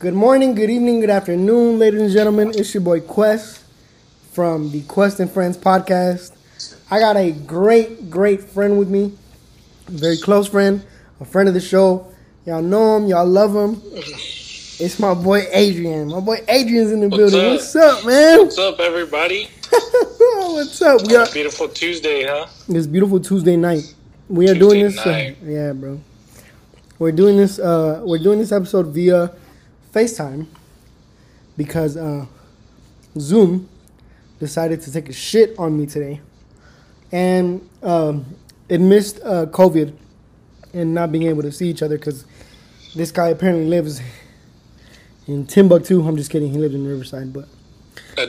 Good morning, good evening, good afternoon, ladies and gentlemen. It's your boy Quest from the Quest and Friends podcast. I got a great friend with me, a very close friend, a friend of the show. Y'all know him, y'all love him. It's my boy Adrian. My boy Adrian's in the building. What's up, man? What's up, everybody? What's up? We are beautiful Tuesday, huh? It's beautiful Tuesday night. We are doing this. Yeah, bro. We're doing this. We're doing this episode via FaceTime because Zoom decided to take a shit on me today, and it missed COVID and not being able to see each other because this guy apparently lives in Timbuktu. I'm just kidding. He lives in Riverside, but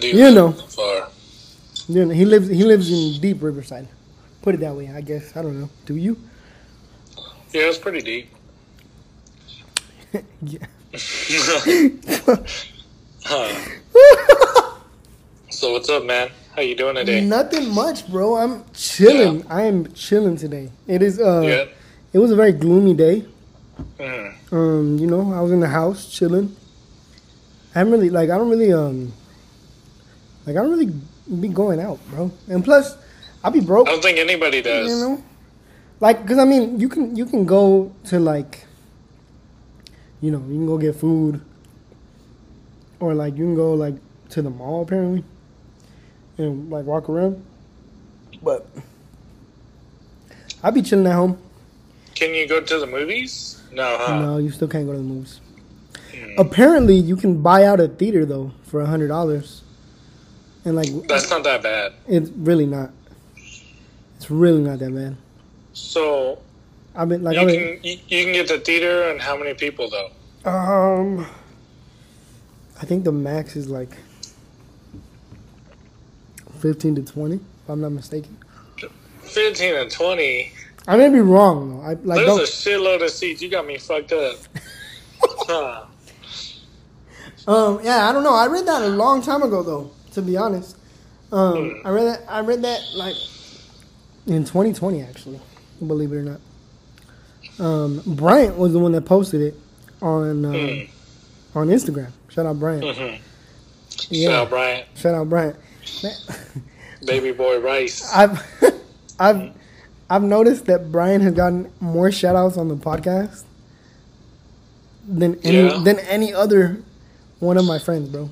you know, far. You know, he lives in deep Riverside. Put it that way, I guess. I don't know. Do you? Yeah, it's pretty deep. Yeah. So what's up, man? How you doing today? Nothing much, bro. I'm chilling. Yeah. I am chilling today. It is It was a very gloomy day. Mm. You know, I was in the house chilling. I don't really be going out, bro. And plus, I'll be broke. I don't think anybody does. You know, like, cause I mean, you can go to like, you know, you can go get food, or like you can go like to the mall apparently, and like walk around. But I'll be chilling at home. Can you go to the movies? No, huh? No, you still can't go to the movies. Mm. Apparently, you can buy out a theater though for $100, and like that's not that bad. It's really not. It's really not that bad. So. I mean, like, you can get the theater and how many people though? I think the max is like 15 to 20, if I'm not mistaken. 15 and 20. I may be wrong though. There's a shitload of seats. You got me fucked up. Huh. Yeah, I don't know. I read that a long time ago though. To be honest, I read that like in 2020 actually. Believe it or not. Bryant was the one that posted it on Instagram. Shout out Bryant. Mm-hmm. Yeah. Shout out Bryant. Baby boy Rice. I've noticed that Bryant has gotten more shout outs on the podcast than any other one of my friends, bro.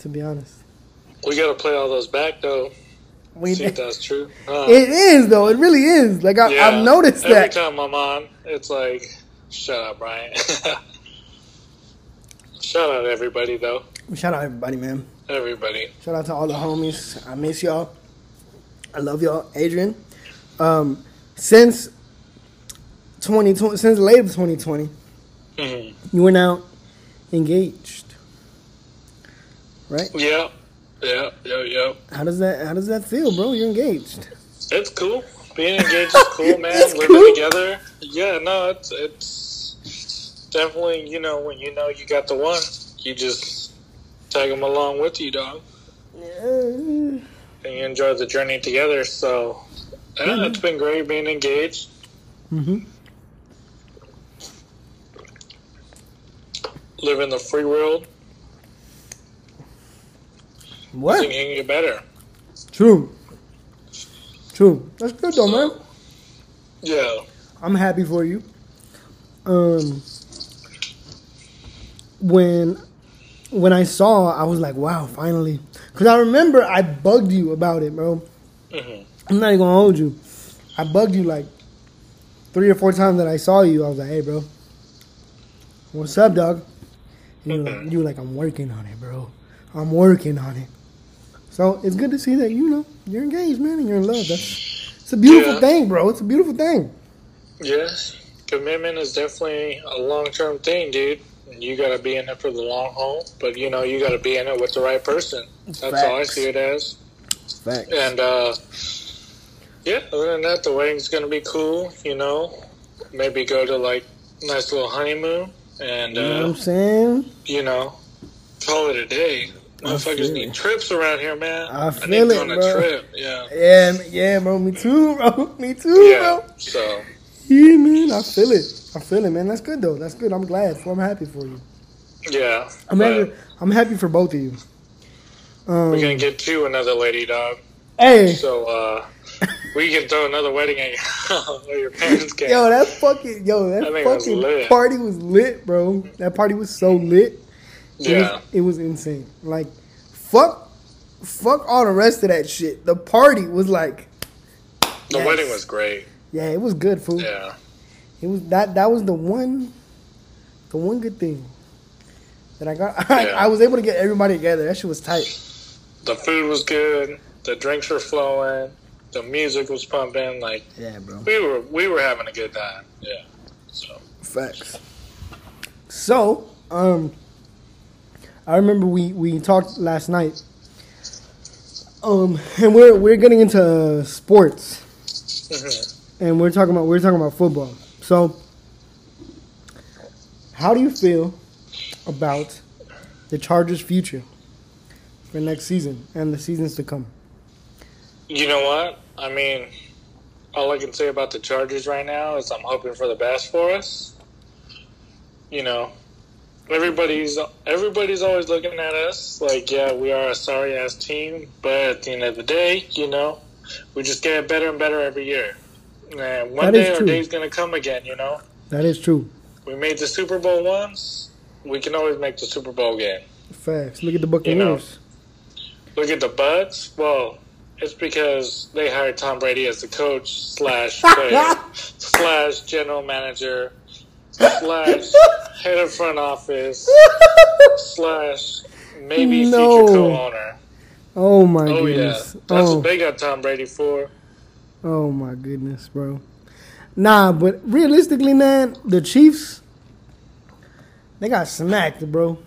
To be honest. We gotta play all those back though. See if that's true. It is though. It really is. Like I've noticed that. Every time I'm on, it's like, shout out, Brian. Shout out everybody though. Shout out everybody, man. Everybody. Shout out to all the homies. I miss y'all. I love y'all, Adrian. Since 2020, since late of 2020, mm-hmm. You were now engaged, right? Yeah. Yeah. How does that feel, bro? You're engaged. It's cool. Being engaged is cool, man. Living together. Yeah, no, it's definitely, you know, when you know you got the one, you just tag them along with you, dog. Yeah. And you enjoy the journey together. So, yeah, mm-hmm. It's been great being engaged. Mm-hmm. Living the free world. What? You can get better. True. That's good though, man. Yeah. I'm happy for you. When I saw, I was like, wow, finally. Because I remember I bugged you about it, bro. Mm-hmm. I'm not even going to hold you. I bugged you like 3 or 4 times that I saw you. I was like, hey, bro. What's up, dog? And you were like, I'm working on it, bro. So it's good to see that, you know, you're engaged, man, and you're in love. It's a beautiful thing, bro. It's a beautiful thing. Yes. Commitment is definitely a long-term thing, dude. You got to be in it for the long haul. But, you know, you got to be in it with the right person. That's all I see it as. Facts. And, other than that, the wedding's going to be cool, you know. Maybe go to, like, nice little honeymoon. And, you know what I'm saying? You know, call it a day. Motherfuckers need trips around here, man. I feel it, bro. Trip. Yeah. Yeah, bro. Me too, bro. Yeah, so. Yeah, man. I feel it, man. That's good, though. That's good. I'm glad. I'm happy for you. Yeah. I'm happy for both of you. We're going to get to another lady, dog. Hey. So, we can throw another wedding at your parents' game. That party was lit, bro. That party was so lit. It was insane. Like, fuck all the rest of that shit. The party was like... The wedding was great. Yeah, it was good, fool. Yeah. It was that was the one good thing that I got. I was able to get everybody together. That shit was tight. The food was good. The drinks were flowing. The music was pumping. Like, yeah, bro. We were having a good time. Yeah. So. Facts. So, I remember we talked last night, and we're getting into sports, and we're talking about football. So, how do you feel about the Chargers' future for next season and the seasons to come? You know what? I mean, all I can say about the Chargers right now is I'm hoping for the best for us. You know. Everybody's always looking at us like, yeah, we are a sorry ass team, but at the end of the day, you know, we just get better and better every year. And one day our day's gonna come again, you know. That is true. We made the Super Bowl once. We can always make the Super Bowl again. Facts. Look at the Buccaneers. You know, look at the Bucs. Well, it's because they hired Tom Brady as the coach / player / general manager. / head of front office / maybe future co-owner. Oh my goodness! Yeah. That's what they got Tom Brady for. Oh my goodness, bro. Nah, but realistically, man, the Chiefs, they got smacked, bro.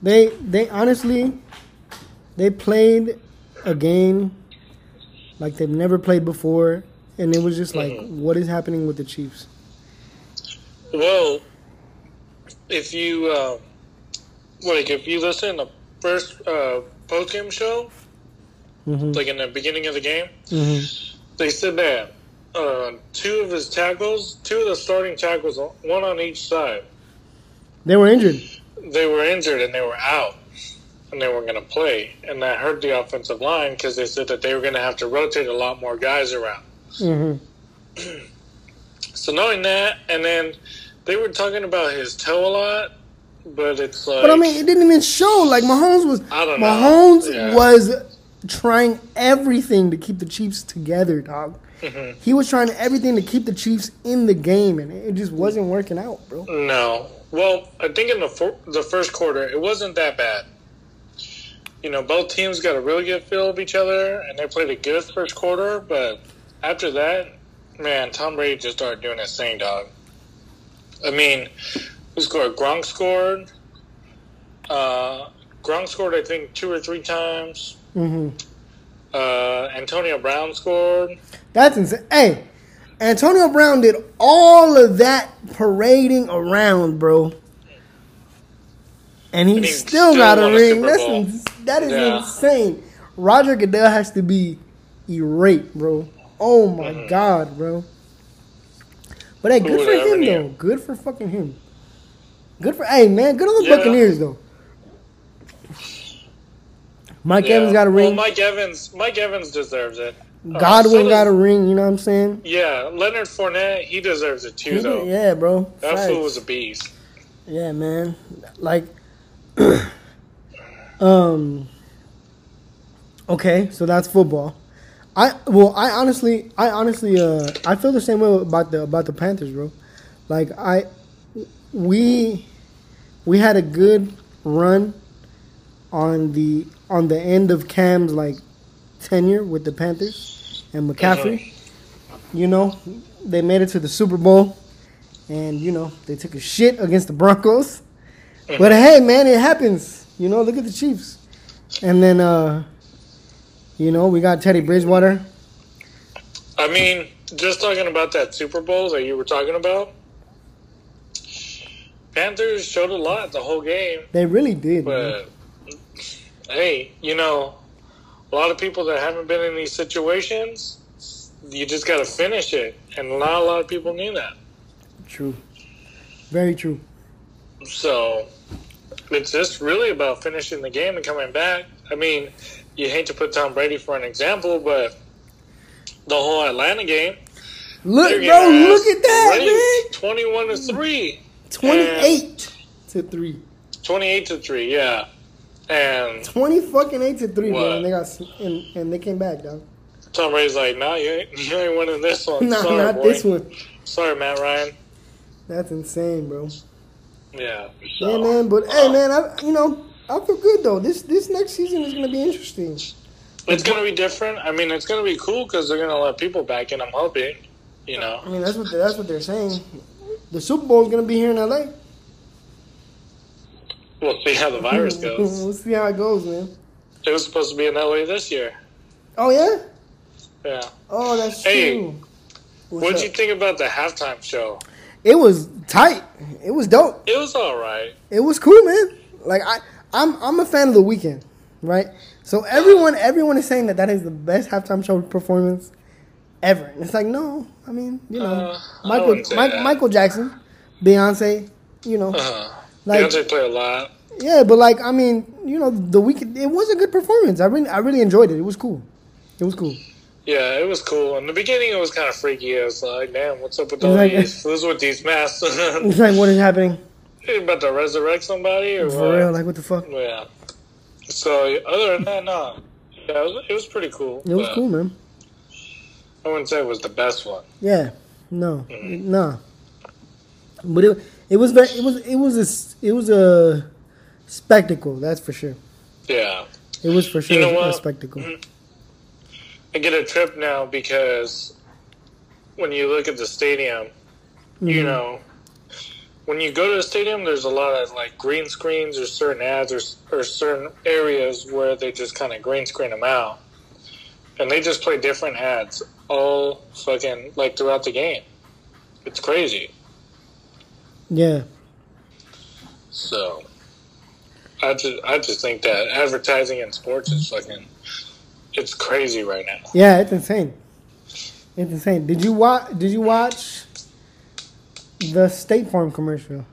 They honestly, they played a game like they've never played before, and it was just like, what is happening with the Chiefs? Well, if you listen to the first post-game show, like in the beginning of the game, they said that two of the starting tackles, one on each side, They were injured and they were out, and they weren't going to play, and that hurt the offensive line because they said that they were going to have to rotate a lot more guys around. Mm-hmm. So knowing that, and then they were talking about his toe a lot, but it's like... But I mean, it didn't even show. Like, Mahomes was trying everything to keep the Chiefs together, dog. Mm-hmm. He was trying everything to keep the Chiefs in the game, and it just wasn't working out, bro. No. Well, I think in the first quarter, it wasn't that bad. You know, both teams got a really good feel of each other, and they played a good first quarter, but after that... Man, Tom Brady just started doing his thing, dog. I mean, who scored? Gronk scored. I think, 2 or 3 times. Mm-hmm. Antonio Brown scored. That's insane. Hey, Antonio Brown did all of that parading around, bro. And he still got a ring. That is insane. Roger Goodell has to be irate, bro. Oh, my God, bro. But, hey, good for him, though. Good for fucking him. Good on the Buccaneers, though. Mike Evans got a ring. Well, Mike Evans deserves it. Godwin got a ring, you know what I'm saying? Yeah, Leonard Fournette, he deserves it, too, though. Yeah, bro. That fool was a beast. Yeah, man. Like, okay, so that's football. I honestly I feel the same way about the Panthers, bro. Like we had a good run on the end of Cam's like tenure with the Panthers and McCaffrey. You know, they made it to the Super Bowl, and you know they took a shit against the Broncos. But hey, man, it happens. You know, look at the Chiefs, and then. You know, we got Teddy Bridgewater. I mean, just talking about that Super Bowl that you were talking about, Panthers showed a lot the whole game. They really did. But, hey, you know, a lot of people that haven't been in these situations, you just got to finish it. And not a lot of people knew that. True. Very true. So it's just really about finishing the game and coming back. I mean, you hate to put Tom Brady for an example, but the whole Atlanta game. Look, bro, look at that, man. 21-3. 28-3. 28-3, yeah. And 28-3, man. They got and they came back, dog. Tom Brady's like, nah, you ain't winning this one. Nah, sorry, not boy. This one. Sorry, Matt Ryan. That's insane, bro. Yeah. So, yeah, man. But hey, man, I feel good though. This next season is gonna be interesting. It's gonna be different. I mean, it's gonna be cool because they're gonna let people back in. I'm hoping. You know. I mean, that's what they're saying. The Super Bowl is gonna be here in LA. We'll see how the virus goes. We'll see how it goes, man. It was supposed to be in LA this year. Oh yeah. Yeah. Oh, that's true. What'd you think about the halftime show? It was tight. It was dope. It was all right. It was cool, man. Like I'm a fan of The Weeknd, right? So everyone is saying that is the best halftime show performance ever. And it's like, no, I mean, you know, Michael Jackson, Beyonce, you know, like, Beyonce played a lot. Yeah, but like, I mean, you know, The Weeknd, it was a good performance. I really enjoyed it. It was cool. It was cool. Yeah, it was cool. In the beginning, it was kind of freaky. I was like, damn, what's up with all these? What's with these masks? It's like, what is happening? You're about to resurrect somebody? Or for what? Real? Like, what the fuck? Yeah. So, other than that, no. Yeah, it was pretty cool. It was cool, man. I wouldn't say it was the best one. Yeah. No. Mm-hmm. No. But it was a spectacle, that's for sure. Yeah. It was for sure a spectacle. Mm-hmm. I get a trip now because when you look at the stadium, mm-hmm. you know, when you go to the stadium, there's a lot of like green screens or certain ads or certain areas where they just kind of green screen them out. And they just play different ads all fucking like throughout the game. It's crazy. Yeah. So I just think that advertising in sports is fucking... It's crazy right now. Yeah, it's insane. It's insane. Did you watch the State Farm commercial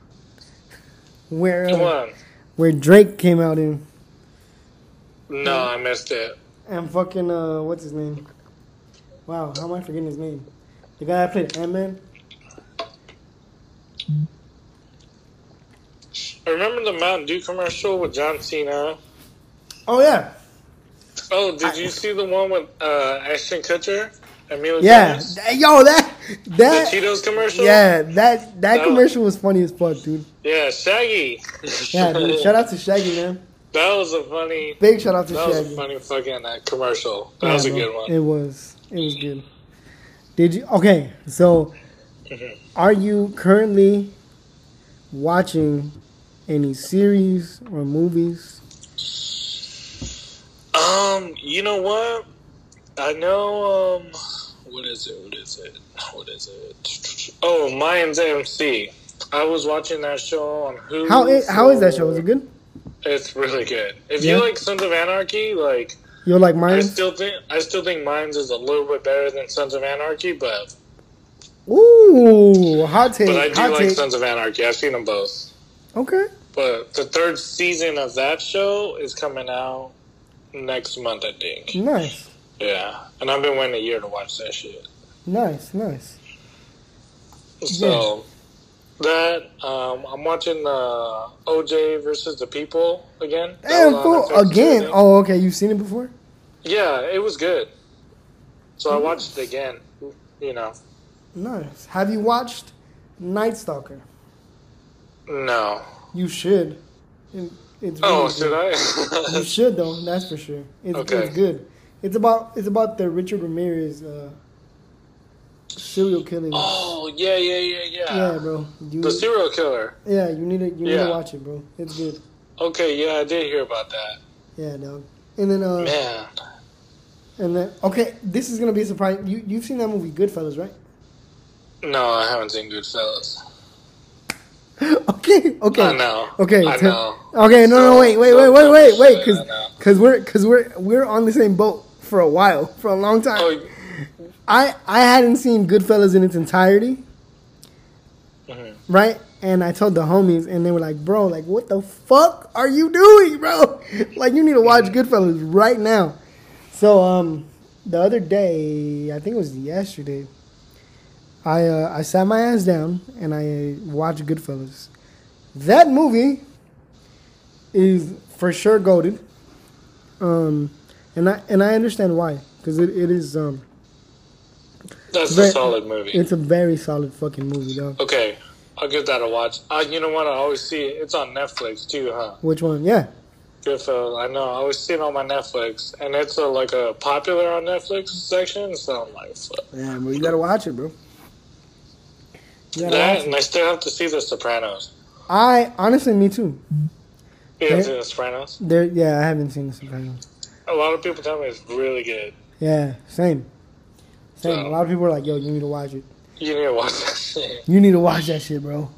where Drake came out in? No, I missed it. And fucking what's his name? Wow, how am I forgetting his name? The guy that played Ant-Man. I remember the Mountain Dew commercial with John Cena. Oh yeah. Oh, did you see the one with Ashton Kutcher? Emilio Gomez? Yo, that the Cheetos commercial. Yeah, that commercial was funny as fuck, dude. Yeah, Shaggy. Yeah, dude, shout out to Shaggy, man. That was a funny. Big shout out to Shaggy. That was a funny fucking commercial. That was a good one. It was. It was good. Did you? Okay, so are you currently watching any series or movies? You know what? I know, What is it? Oh, Mayans AMC. I was watching that show on Hulu. How is that show? Is it good? It's really good. If you like Sons of Anarchy, like... You'll like Mayans? I still think Mayans is a little bit better than Sons of Anarchy, but... Ooh, hot take. But I do like Sons of Anarchy. I've seen them both. Okay. But the third season of that show is coming out next month, I think. Nice. Yeah. And I've been waiting a year to watch that shit. Nice. So, I'm watching the OJ versus the People again. Damn, fool. Again? Oh, okay. You've seen it before? Yeah, it was good. So I watched it again, you know. Nice. Have you watched Night Stalker? No. You should. It's really should I? You should though. That's for sure. It's good. It's about the Richard Ramirez serial killing. Oh yeah. Yeah, bro. The serial killer. Yeah, you need to watch it, bro. It's good. Okay, yeah, I did hear about that. Yeah, dog. And then man. And then this is gonna be a surprise. You've seen that movie Goodfellas, right? No, I haven't seen Goodfellas. Okay. I know. Okay. No. Wait. Cause we're on the same boat for a while, for a long time. Oh. I hadn't seen Goodfellas in its entirety, mm-hmm. right? And I told the homies, and they were like, "Bro, like, what the fuck are you doing, bro? Like, you need to watch Goodfellas right now." So the other day, I think it was yesterday, I sat my ass down and I watched Goodfellas. That movie is for sure goated. And I understand why, because it is a solid movie. It's a very solid fucking movie, though. Okay, I'll give that a watch. You know what? I always see it. It's on Netflix too, huh? Which one? Yeah. Goodfellas. I know. I always see it on my Netflix, and it's a popular on Netflix section. So I'm like, fuck. Yeah, well, you gotta watch it, bro. And I still have to see The Sopranos. I honestly, me too. You haven't seen The Sopranos? Yeah, I haven't seen The Sopranos. A lot of people tell me it's really good. Yeah, same. So, a lot of people are like, "Yo, you need to watch it. You need to watch that shit. You need to watch that shit, bro."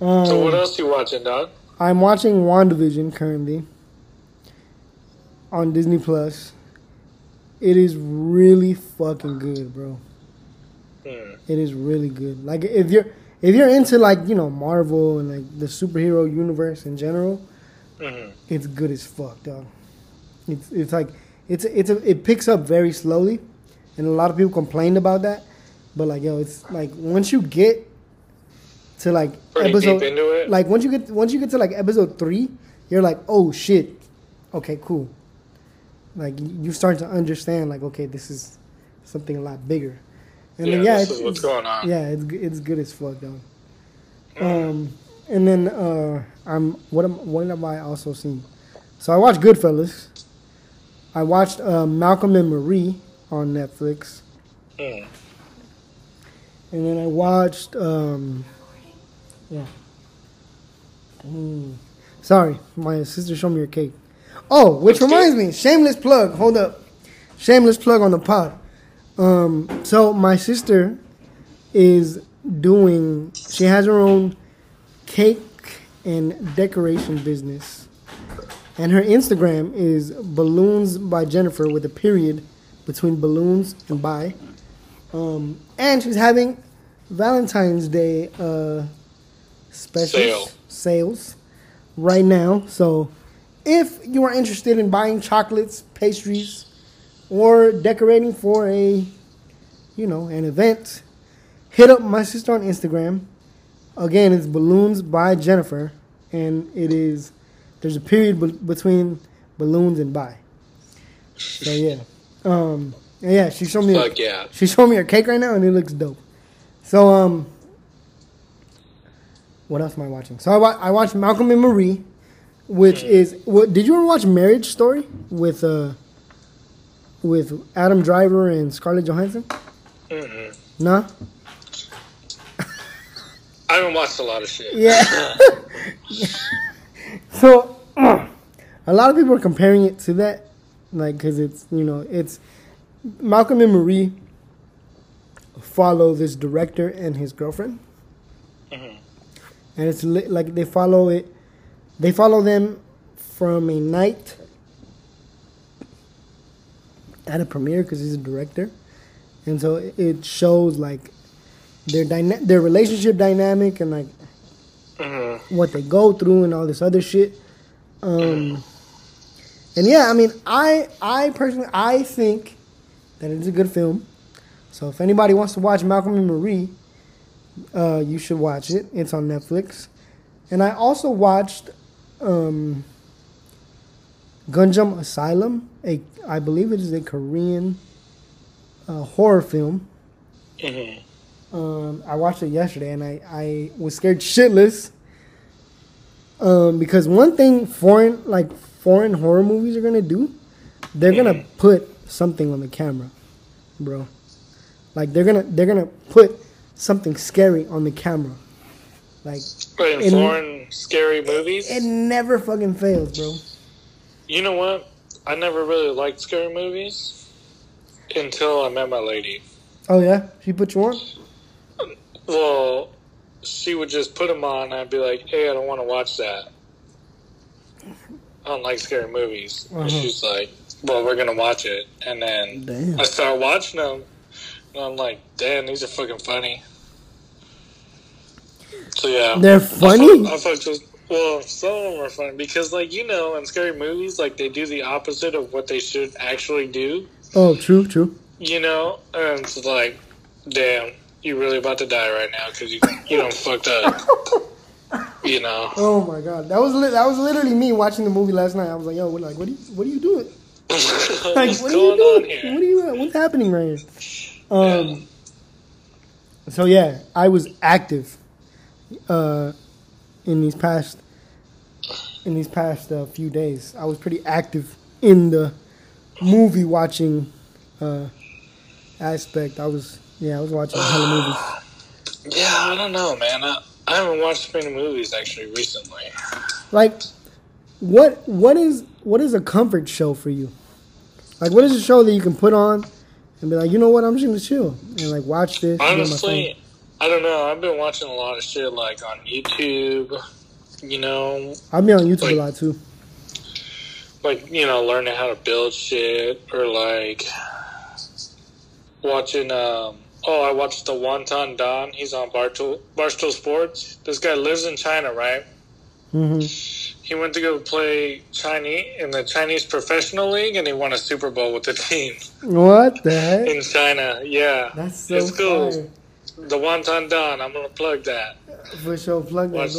So what else you watching, dog? I'm watching WandaVision currently on Disney Plus. It is really fucking good, bro. It is really good. Like, if you're into, like, you know, Marvel and like the superhero universe in general, mm-hmm. it's good as fuck, dog. It picks up very slowly, and a lot of people complained about that. But like, yo, it's like once you get to like episode, deep into it. Like once you get to like episode 3, you're like, oh shit, okay, cool. Like you start to understand, like, okay, this is something a lot bigger. And yeah, then, yeah, this is what's going on. Yeah, it's good as fuck though. Mm. And then what have I also seen? So I watched Goodfellas. I watched Malcolm and Marie on Netflix. Mm. And then I watched... yeah. Mm. Sorry, my sister showed me her cake. Oh, which reminds me. Shameless plug. Hold up. Shameless plug on the pod. So my sister is doing... She has her own cake and decoration business. And her Instagram is Balloons by Jennifer with a period between balloons and by. And she's having Valentine's Day special sales right now. So if you are interested in buying chocolates, pastries, or decorating for an event, hit up my sister on Instagram. Again, it's Balloons by Jennifer, and it is... There's a period between balloons and bye. So yeah, she showed me. Fuck yeah! She showed me her cake right now, and it looks dope. So what else am I watching? So I watched Malcolm and Marie, which is what? Did you ever watch Marriage Story with Adam Driver and Scarlett Johansson? Mm-hmm. Nah. I haven't watched a lot of shit. Yeah. So, a lot of people are comparing it to that, like, because it's, you know, it's Malcolm and Marie follow this director and his girlfriend, mm-hmm. and it's like they follow them from a night at a premiere because he's a director, and so it shows like their relationship dynamic and like. Mm-hmm. What they go through and all this other shit, and yeah, I mean, I personally, I think that it's a good film. So if anybody wants to watch Malcolm and Marie, you should watch it. It's on Netflix. And I also watched Gundam Asylum. I believe it is a Korean horror film. Mm-hmm. I watched it yesterday, and I was scared shitless. Because one thing foreign horror movies are gonna do, they're gonna put something on the camera, bro. Like they're gonna put something scary on the camera. Like in foreign scary movies, it never fucking fails, bro. You know what? I never really liked scary movies until I met my lady. Oh yeah, she put you on. Well, she would just put them on, and I'd be like, hey, I don't want to watch that. I don't like scary movies. Uh-huh. And she's like, well, we're going to watch it. And then I start watching them. And I'm like, damn, these are fucking funny. So, yeah. They're funny? Well, some of them are funny. Because, like, you know, in scary movies, like, they do the opposite of what they should actually do. Oh, true, true. You know? And it's like, damn, you really about to die right now because you done fucked up. You know? Oh, my God. That was literally me watching the movie last night. I was like, yo, what are you doing? Like, what's going on here? What's happening right here? So, yeah, I was active in these past few days. I was pretty active in the movie watching aspect. I was watching a ton of movies. Yeah, I don't know, man. I haven't watched many movies actually recently. Like, what is a comfort show for you? Like, what is a show that you can put on and be like, you know what, I'm just gonna chill and like watch this. Honestly, I don't know. I've been watching a lot of shit like on YouTube. You know, I've been on YouTube a lot too. Like, you know, learning how to build shit or like watching. I watched the Wonton Don. He's on Barstool Sports. This guy lives in China, right? Mm-hmm. He went to go play in the Chinese Professional League, and he won a Super Bowl with the team. What the heck? In China, yeah. That's so cool. The Wonton Don. I'm gonna plug that. For sure, plug that.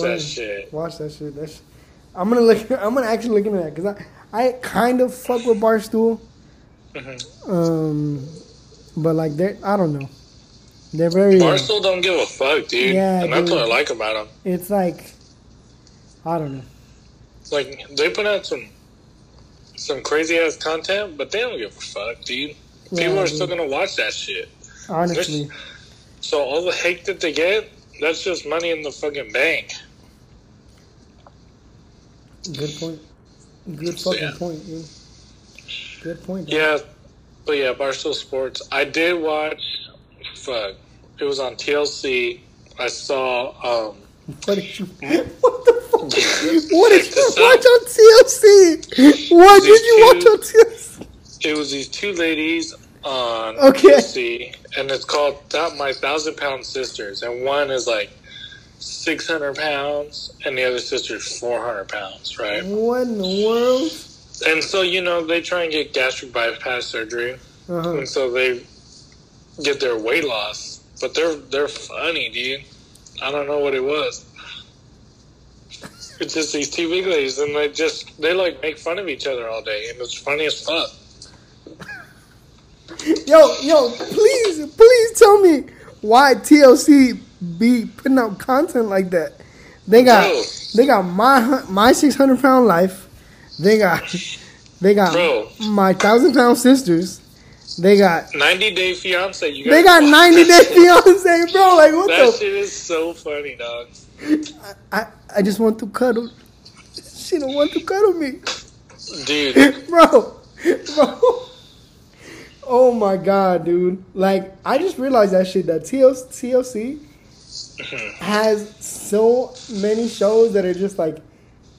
Watch that shit. I'm gonna actually look into that because I kind of fuck with Barstool. Mm-hmm. But like I don't know. They're very Barstool don't give a fuck, dude. Yeah, and that's what I like about them. It's like, I don't know. Like, they put out some crazy ass content, but they don't give a fuck, dude. Yeah, people are still gonna watch that shit. Honestly. So all the hate that they get, that's just money in the fucking bank. Good point. Good point. Dude. Yeah, but yeah, Barstool Sports. I did watch. Fuck, it was on TLC. I saw. What the fuck? What did you watch on TLC? What did you watch on TLC? It was these two ladies on TLC, and it's called My 1,000 Pound Sisters, and one is like 600 pounds, and the other sister's 400 pounds, right? What in the world? And so, you know, they try and get gastric bypass surgery, and so they get their weight loss, but they're funny, dude. I don't know what it was. It's just these TV ladies, and they like make fun of each other all day, and it's funny as fuck. Yo, please tell me why TLC be putting out content like that. They got my 600 pound life. They got my 1,000 pound sisters. They got 90 Day Fiance. They got 90 Day Fiance, bro. Like, what that shit is so funny, dog. I just want to cuddle. She don't want to cuddle me, dude. Bro. Oh my God, dude. Like, I just realized that shit, that TLC has so many shows that are just like,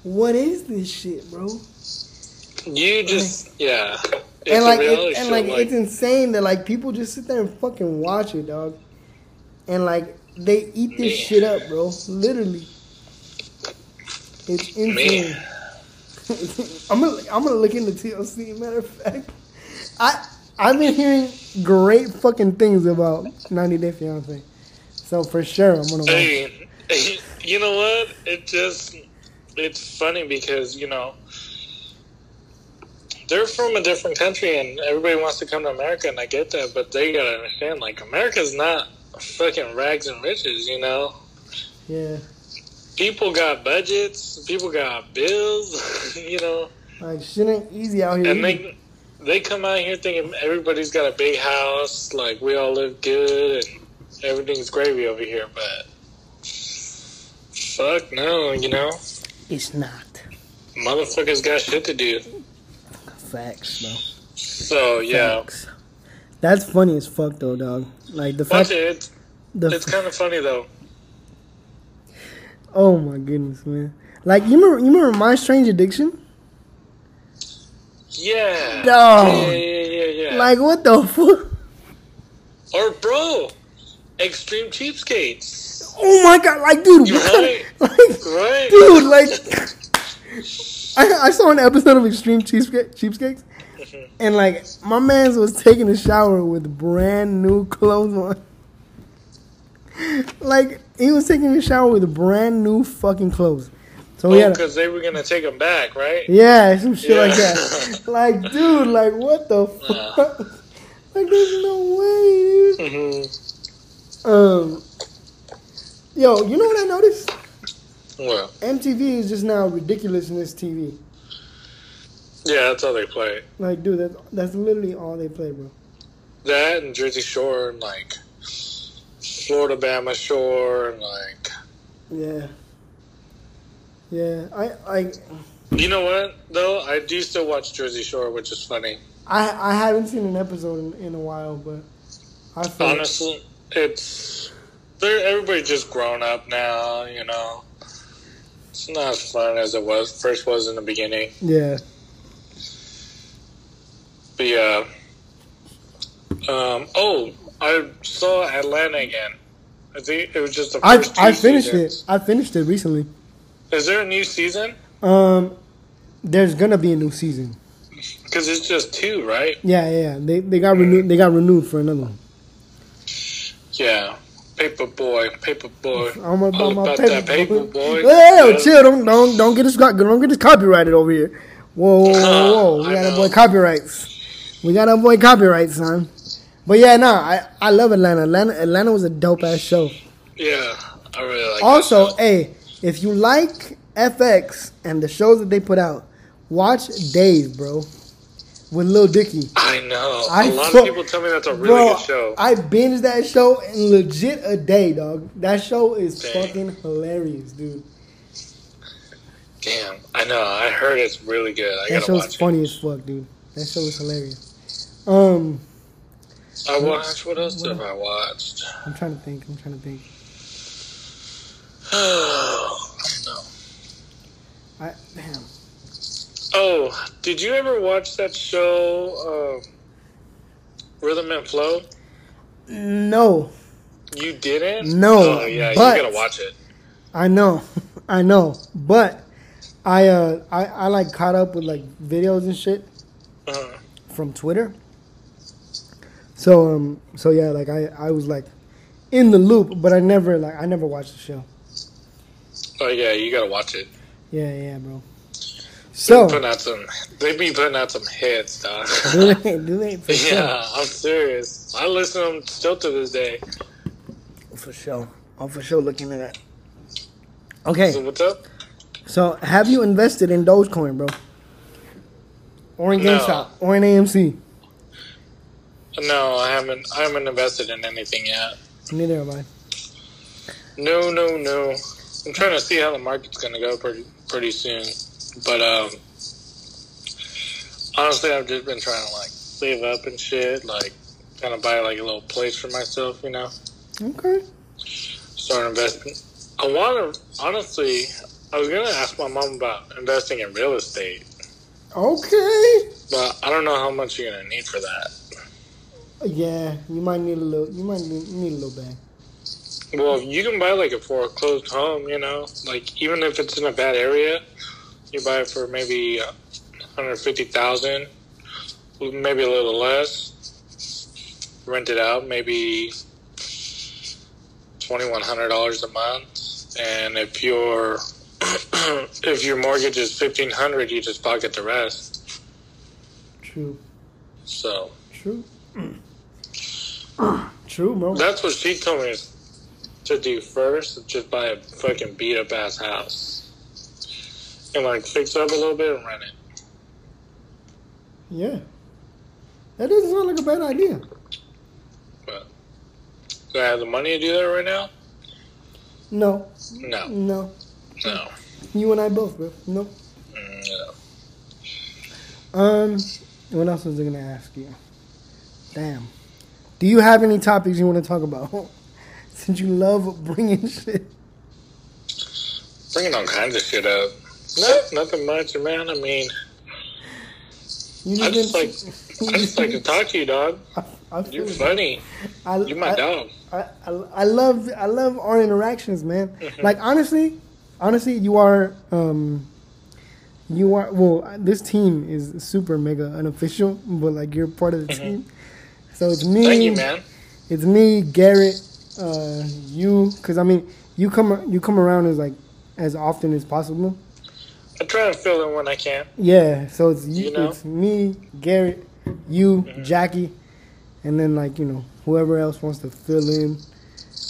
what is this shit, bro? You just, yeah. It's insane that, like, people just sit there and fucking watch it, dog. And, like, they eat this shit up, bro. Literally. It's insane. I'm gonna look into TLC, matter of fact. I've been hearing great fucking things about 90 Day Fiancé. So for sure, I'm going to watch it. Hey, you know what? It's funny because, you know, they're from a different country and everybody wants to come to America, and I get that, but they got to understand, like, America's not fucking rags and riches, you know? Yeah. People got budgets. People got bills, you know? Like, shit ain't easy out here. And they come out here thinking everybody's got a big house, like we all live good and everything's gravy over here, but fuck no, you know? It's not. Motherfuckers got shit to do. Facts, bro. So, yeah. Facts. That's funny as fuck, though, dog. Like, the fact... It's kind of funny, though. Oh, my goodness, man. Like, you remember My Strange Addiction? Yeah. No. Yeah. Like, what the fuck? Or, bro, extreme cheapskates. Oh my god, like, dude, right? What? Like, right? Dude, like, I saw an episode of Extreme Cheapskates, and, like, my man was taking a shower with brand new clothes on. Like, he was taking a shower with brand new fucking clothes. So because they were gonna take him back, right? Yeah, some shit like that. Like, dude, like, what the fuck? Like, there's no way, dude. Mm-hmm. Yo, you know what I noticed? What? MTV is just now ridiculousness TV. Yeah, that's all they play. Like, dude, that's literally all they play, bro. That and Jersey Shore and, like, Florida Bama Shore and, like... Yeah. Yeah, I... You know what, though? I do still watch Jersey Shore, which is funny. I haven't seen an episode in a while, but I feel honestly, it's everybody's just grown up now. You know, it's not as fun as it was in the beginning. Yeah, but yeah. Oh, I saw Atlanta again. I think it was just the first two seasons. I finished it recently. Is there a new season? There's gonna be a new season. Because it's just two, right? Yeah. They got renewed. They got renewed for another one. Yeah, paper boy. I'm about my paper boy. Hey, chill! Don't get us copyrighted over here. Whoa! We gotta avoid copyrights. Son. But yeah, I love Atlanta. Atlanta was a dope ass show. Yeah, I really like. Also, hey, if you like FX and the shows that they put out. Watch Dave, bro, with Lil Dicky. I know. A lot of people tell me that's a really good show. I binged that show in legit a day, dog. That show is fucking hilarious, dude. Damn, I know. I heard it's really good. That show's funny as fuck, dude. That show is hilarious. What else have I watched? I'm trying to think. Oh, no. Damn. Oh, did you ever watch that show, Rhythm and Flow? No. You didn't? No. Oh, yeah, you gotta watch it. I know. But I like caught up with like videos and shit from Twitter. So yeah, like I was like in the loop, but I never watched the show. Oh yeah, you gotta watch it. Yeah, bro. So they be putting out some hits, dog. Do they? For sure. Yeah, I'm serious. I listen to them still to this day. For sure, I'm for sure looking at that. Okay. So what's up? So have you invested in Dogecoin, bro? Or in GameStop, or in AMC? No, I haven't invested in anything yet. Neither have I. No. I'm trying to see how the market's gonna go pretty soon. But, honestly, I've just been trying to, like, save up and shit, like, kind of buy, like, a little place for myself, you know? Okay. Start investing. I was going to ask my mom about investing in real estate. Okay. But I don't know how much you're going to need for that. Yeah, you might need a little bag. Well, you can buy, like, a foreclosed home, you know? Like, even if it's in a bad area... You buy it for maybe $150,000, maybe a little less. Rent it out, maybe $2,100 a month. And if your mortgage is $1,500, you just pocket the rest. True. So. True. True, bro. That's what she told me to do first: just buy a fucking beat up ass house. And, like, fix up a little bit and run it. Yeah. That doesn't sound like a bad idea. But do I have the money to do that right now? No. You and I both, bro. No. No. What else was I going to ask you? Damn. Do you have any topics you want to talk about? Since you love bringing shit. Bringing all kinds of shit up. No, nothing much, man. I mean, I just like to talk to you, dog. You're funny. You're my dog. I love our interactions, man. Mm-hmm. Like honestly, you are. Well, this team is super mega unofficial, but like you're part of the mm-hmm. team. So it's me. Thank you, man. It's me, Garrett, you. Because I mean, you come around as often as possible. I try to fill in when I can. Yeah, so it's you, it's me, Garrett, you, mm-hmm. Jackie, and then whoever else wants to fill in.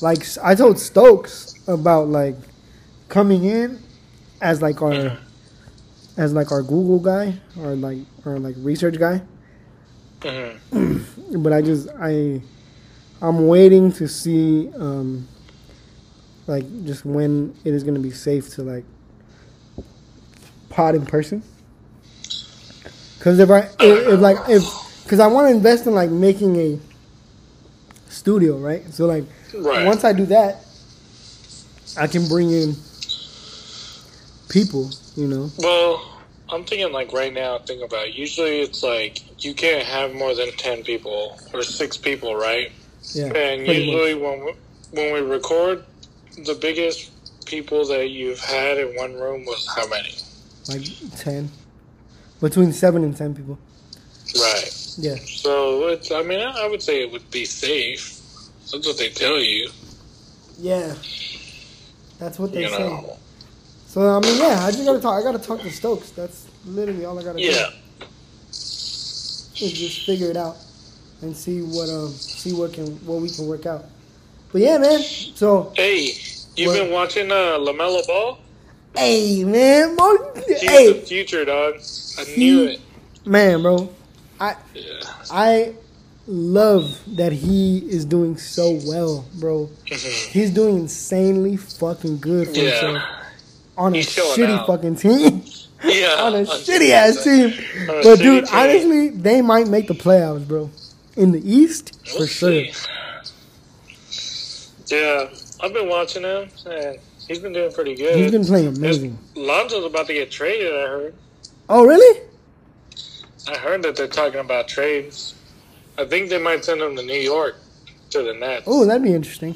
Like I told Stokes about coming in as our mm-hmm. as our Google guy or research guy. Mm-hmm. But I'm waiting to see just when it is going to be safe to pod in person, because if I want to invest in making a studio, right? So once I do that, I can bring in people, Well, I'm thinking right now. Think about it. Usually it's you can't have more than 10 people or 6 people, right? Yeah. And usually when we record, the biggest people that you've had in one room was how many? 10, between 7 and 10 people. Right. Yeah. So I would say it would be safe. That's what they tell you. Yeah. That's what they say. So I just gotta talk. I gotta talk to Stokes. That's literally all I gotta do. Yeah. Is just figure it out and see what we can work out. But yeah, man. So hey, you've been watching LaMelo Ball? Hey, man, bro. He's the future, dog. I knew it. Man, bro. I love that he is doing so well, bro. Mm-hmm. He's doing insanely fucking good for himself. On a shitty fucking team. Yeah. On a shitty-ass team. But, dude, honestly, they might make the playoffs, bro. In the East, for sure. Yeah. I've been watching him, and... he's been doing pretty good. He's been playing amazing. Lonzo's about to get traded, I heard. Oh, really? I heard that they're talking about trades. I think they might send him to New York, to the Nets. Oh, that'd be interesting.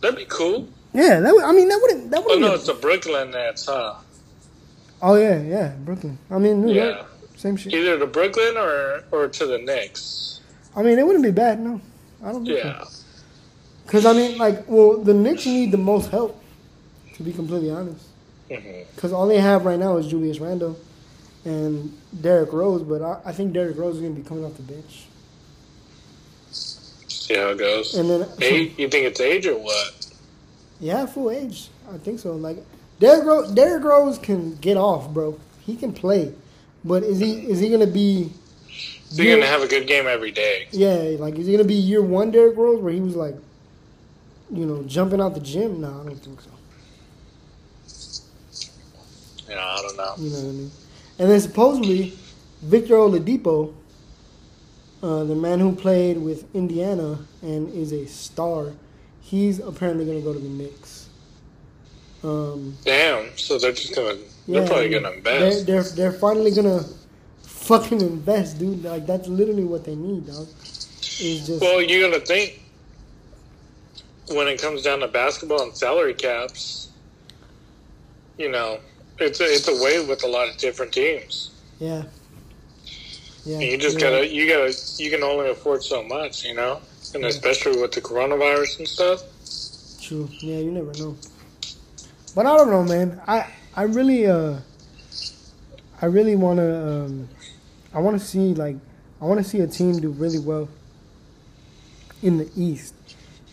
That'd be cool. Yeah, that wouldn't. Oh no, it's the Brooklyn Nets, huh? Oh yeah, Brooklyn. New York, same shit. Either to Brooklyn or to the Knicks. It wouldn't be bad. No, I don't think so. Because the Knicks need the most help. To be completely honest, because all they have right now is Julius Randle and Derrick Rose, but I think Derrick Rose is going to be coming off the bench. See how it goes. And then you think it's age or what? Yeah, full age. I think so. Derrick Rose can get off, bro. He can play, but is he going to be? Is he going to have a good game every day? Yeah, is he going to be year one Derrick Rose where he was jumping out the gym? No, I don't think so. I don't know. You know what I mean? And then supposedly, Victor Oladipo, the man who played with Indiana and is a star, he's apparently going to go to the Knicks. Damn. So they're just going to... Yeah, they're probably going to invest. They're finally going to fucking invest, dude. That's literally what they need, dog. It's just... Well, you're going to think when it comes down to basketball and salary caps, It's a wave with a lot of different teams. Yeah. Yeah. And you just you can only afford so much, and especially with the coronavirus and stuff. True. Yeah, you never know. But I don't know, man. I really want to. I want to see a team do really well in the East,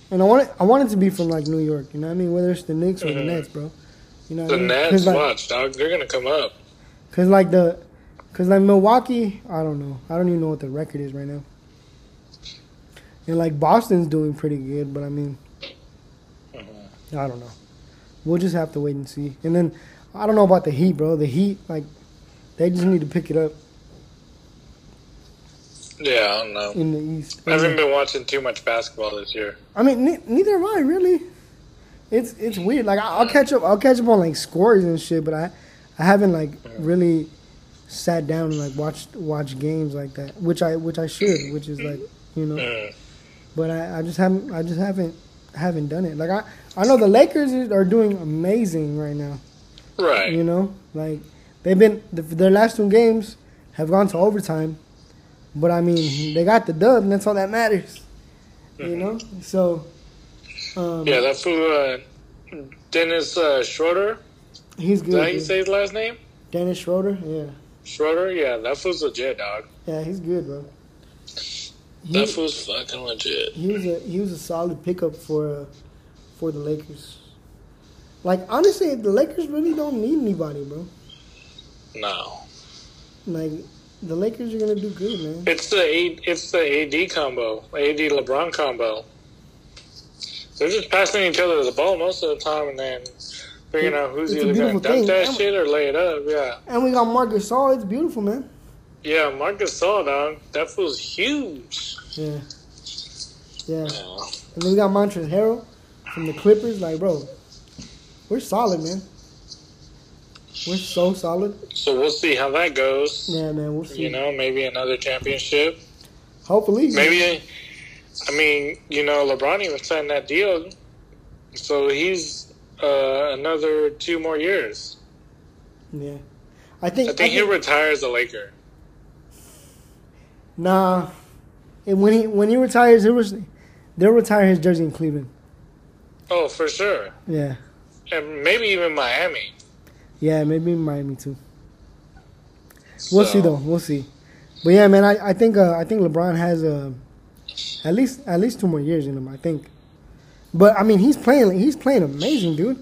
and I want it to be from New York. You know what I mean? Whether it's the Knicks or the Nets, bro. You know the Nets, watch, dog. They're gonna come up. Cause Milwaukee, I don't know. I don't even know what the record is right now. And Boston's doing pretty good, but I don't know. We'll just have to wait and see. And then I don't know about the Heat, bro. The Heat, they just need to pick it up. Yeah, I don't know. In the East, I haven't been watching too much basketball this year. Neither have I really. It's weird. I'll catch up on scores and shit, but I haven't really sat down and like watched games like that, which I should, which is like, you know, but I just haven't done it. Like I know the Lakers are doing amazing right now, right? You know, like they've been their last two games have gone to overtime, but I mean they got the dub and that's all that matters, you know. So yeah, that's who Dennis Schroeder. He's good. Is that how you say his last name? Dennis Schroeder, yeah. Schroeder, yeah, that fool's legit, dog. Yeah, he's good, bro. That fool's fucking legit. He was a solid pickup for the Lakers. Like honestly, the Lakers really don't need anybody, bro. No. Like the Lakers are gonna do good, man. It's the AD combo, AD LeBron combo. They're just passing each other the ball most of the time, and then figuring out who's either going to dunk that shit or lay it up, yeah. And we got Marc Gasol. It's beautiful, man. Yeah, Marc Gasol, dog. That fool's huge. Yeah. Yeah. And then we got Montrezl Harrell from the Clippers. Like, bro, we're solid, man. We're so solid. So we'll see how that goes. Yeah, man, we'll see. You know, maybe another championship. Hopefully. Maybe, I mean, you know, LeBron even signed that deal. So he's... another 2 more years. Yeah, I think he retires a Laker. Nah, and when he retires, they'll retire his jersey in Cleveland. Oh, for sure. Yeah, and maybe even Miami. Yeah, maybe Miami too. We'll see though. We'll see. But yeah, man, I think LeBron has at least 2 more years in him. I think. But I mean, he's playing amazing, dude.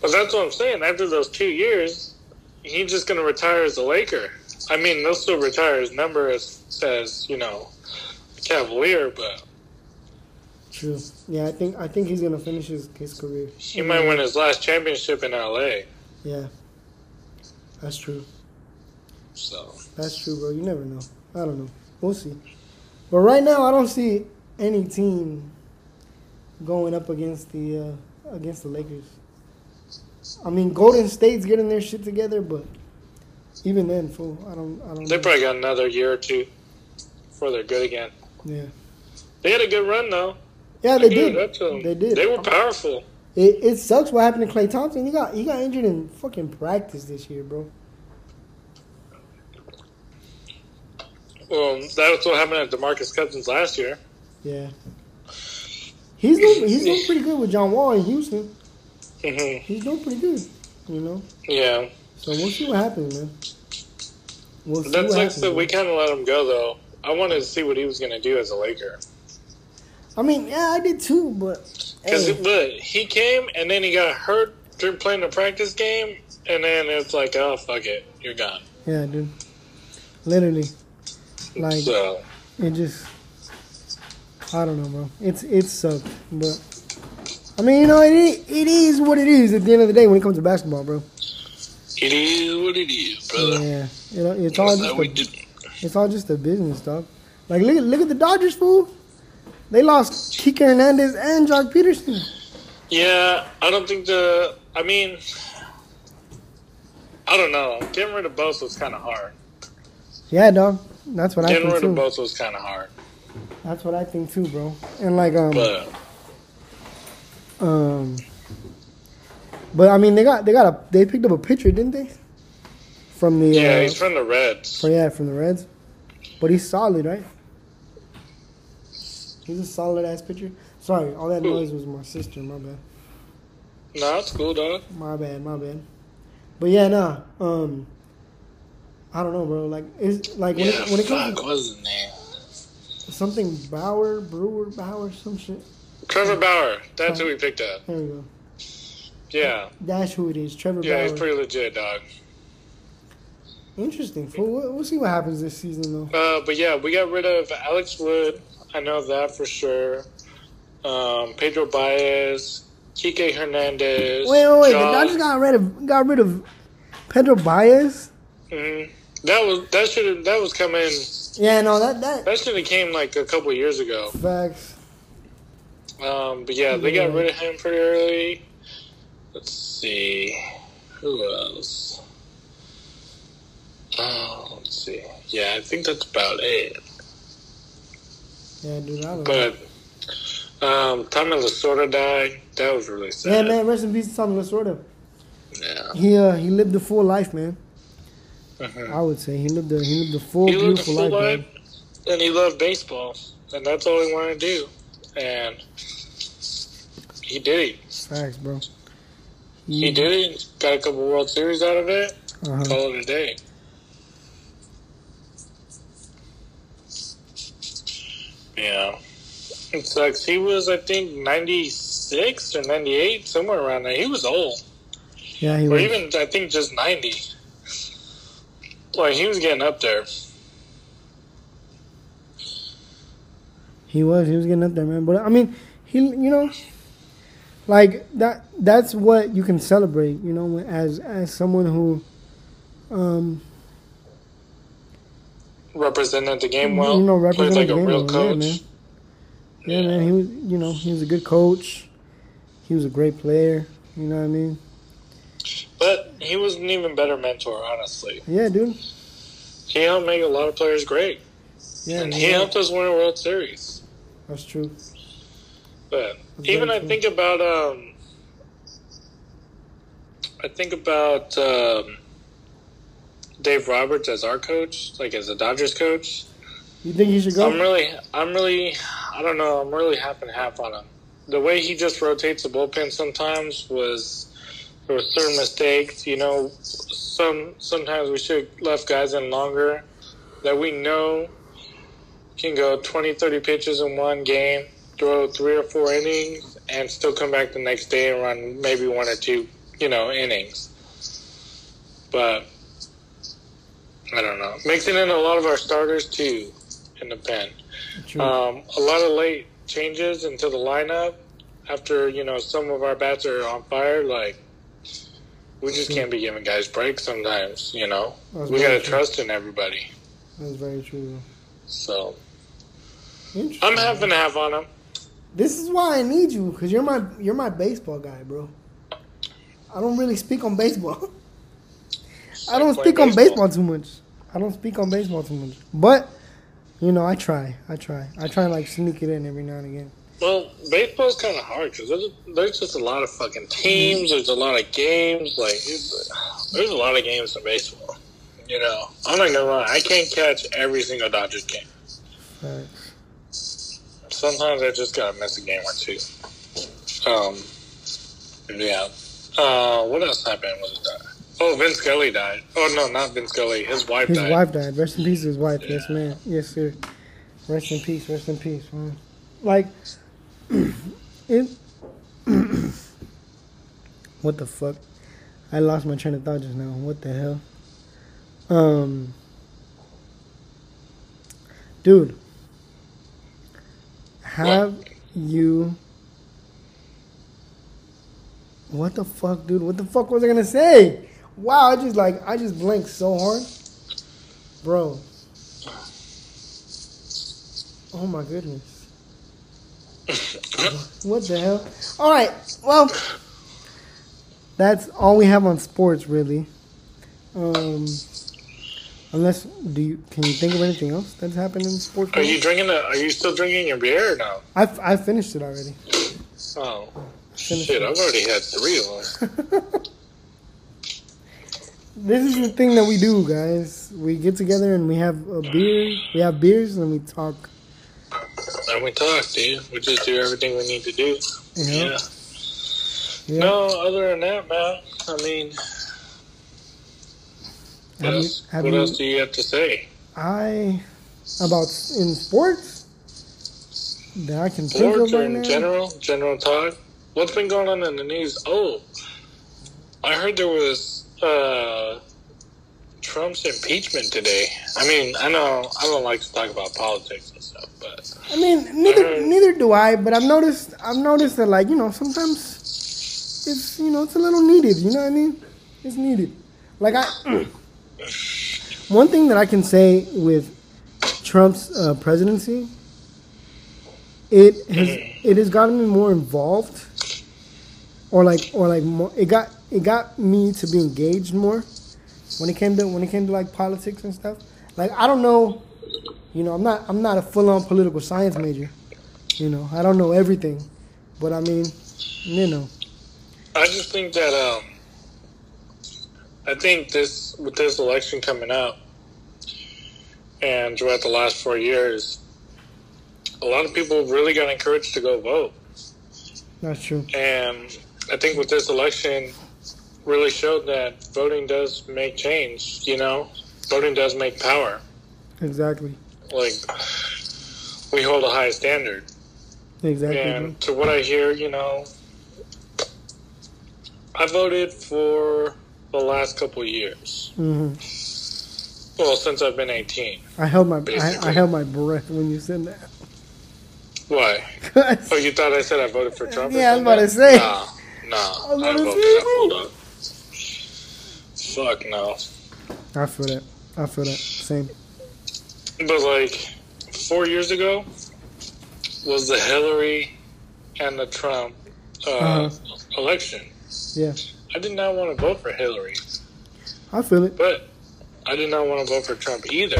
Well, that's what I'm saying. After those 2 years, he's just gonna retire as a Laker. I mean, they'll still retire his number as you know, a Cavalier, but true. Yeah, I think he's gonna finish his career. He might win his last championship in LA. Yeah, that's true. So that's true, bro. You never know. I don't know. We'll see. But right now, I don't see any team going up against the Lakers. I mean, Golden State's getting their shit together, but even then, fool, I don't. They probably got another year or two before they're good again. Yeah, they had a good run though. Yeah, they did. They did. They were powerful. It sucks what happened to Klay Thompson. He got injured in fucking practice this year, bro. Well, that's what happened to DeMarcus Cousins last year. Yeah. He's doing pretty good with John Wall in Houston. Mm-hmm. He's doing pretty good, you know. Yeah. So we'll see what happens, man. We'll see. That sucks that we kind of let him go, though. I wanted to see what he was going to do as a Laker. I mean, yeah, I did too, but but he came and then he got hurt during playing the practice game, and then it's like, oh fuck it, you're gone. Yeah, dude. Literally, like it just. I don't know, bro. It sucked, but I mean, you know, it is what it is. At the end of the day, when it comes to basketball, bro, it is what it is, brother. Yeah, you know, it's all just a business, dog. Like look at the Dodgers, fool. They lost Kike Hernandez and Jock Peterson. Yeah, I don't know. Getting rid of both was kind of hard. Yeah, dog. That's what I think too. Getting rid of both was kind of hard. That's what I think too, bro. And like but I mean they picked up a pitcher, didn't they? From the he's from the Reds. From the Reds. But he's solid, right? He's a solid ass pitcher. Sorry, all that noise was my sister. My bad. Nah, it's cool, dog. My bad. But yeah, nah. I don't know, bro. Like it's like when it comes to wasn't there. Something Brewer, some shit. Trevor Bauer. That's who we picked up. There we go. Yeah. That's who it is, Trevor Bauer. Yeah, he's pretty legit, dog. Interesting, fool. We'll see what happens this season, though. But yeah, we got rid of Alex Wood. I know that for sure. Pedro Baez, Kike Hernandez. Wait. The Dodgers got rid of Pedro Baez? Mm-hmm. That was coming. Yeah, no, that should have came like a couple of years ago. Facts. But yeah, they got rid of him pretty early. Let's see, who else? Let's see. Yeah, I think that's about it. Yeah, dude, I love it. But Tommy Lasorda died. That was really sad. Yeah, man, rest in peace to Tommy Lasorda. Yeah. He lived a full life, man. Uh-huh. I would say he lived a full, beautiful life, man. And he loved baseball, and that's all he wanted to do, and he did it. Facts, bro. He did it. Got a couple World Series out of it. Uh-huh. Call it a day. Yeah, it sucks. He was, I think, 96 or 98, somewhere around there. He was old. Yeah, he was. Or even, I think, just 90. Like, he was getting up there. He was getting up there, man. But, I mean, that's what you can celebrate, you know, as someone who represented the game well. You know, represented the game well. Played like a real coach. Yeah, man. Yeah, man. He was, you know, he was a good coach. He was a great player. You know what I mean? But he was an even better mentor, honestly. Yeah, dude. He helped make a lot of players great. Yeah, and he helped us win a World Series. That's true. But that's even I think about Dave Roberts as our coach, like as a Dodgers coach. You think he should go? I'm really half and half on him. The way he just rotates the bullpen sometimes there were certain mistakes, you know. Sometimes we should have left guys in longer that we know can go 20, 30 pitches in one game, throw 3 or 4 innings, and still come back the next day and run maybe 1 or 2, you know, innings. But I don't know. Mixing in a lot of our starters, too, in the pen. A lot of late changes into the lineup after, you know, some of our bats are on fire. Like, we just can't be giving guys breaks sometimes, you know. We got to trust in everybody. That's very true. So, I'm half and half on him. This is why I need you, because you're my baseball guy, bro. I don't really speak on baseball. I don't speak on baseball too much. But, you know, I try. I try and, like, sneak it in every now and again. Well, baseball's kind of hard because there's just a lot of fucking teams. There's a lot of games. Like, there's a lot of games in baseball. You know, I'm not going to lie. I can't catch every single Dodgers game. Right. Sometimes I just got to miss a game or two. Yeah. What else happened? Oh, Vin Scully died. Oh, no, not Vin Scully. His wife died. His wife died. Rest in peace to his wife. Yeah. Yes, man. Yes, sir. Rest in peace, man. Like, it... What the fuck? I lost my train of thought just now. What the hell? Dude. What the fuck, dude? What the fuck was I gonna say? Wow, I just blanked so hard. Bro. Oh my goodness. What the hell? Alright, well, that's all we have on sports, really. Unless, can you think of anything else that's happened in sports? Are you still drinking your beer or no? I finished it already. Oh. Shit, I've already had 3 of them. This is the thing that we do, guys. We get together and we have a beer. We have beers and we talk. And we talk, dude. We just do everything we need to do. Yeah. Yeah. No, other than that, man. I mean, what else do you have to say? In sports? That I can think of right now? General talk? What's been going on in the news? Oh, I heard there was Trump's impeachment today. I mean, I know I don't like to talk about politics and stuff, but I mean, neither do I. But I've noticed that, like, you know, sometimes it's, you know, it's a little needed. You know what I mean? It's needed. Like, one thing that I can say with Trump's presidency, it has gotten me more involved. Or like more, it got me to be engaged more when it came to like politics and stuff. Like, I don't know, you know, I'm not a full-on political science major. You know, I don't know everything, but I mean, you know. I just think that I think this with this election coming up and throughout the last 4 years, a lot of people really got encouraged to go vote. That's true. And I think with this election really showed that voting does make change, you know? Voting does make power. Exactly. Like, we hold a high standard. Exactly. And to what I hear, you know, I voted for the last couple of years. Mm-hmm. Well, since I've been 18. I held my breath when you said that. Why? Oh, you thought I said I voted for Trump? Yeah, I was about to say. No, I voted for Hold on. Fuck no. I feel that. Same. But like 4 years ago was the Hillary and the Trump election. Yeah. I did not want to vote for Hillary. I feel it. But I did not want to vote for Trump either.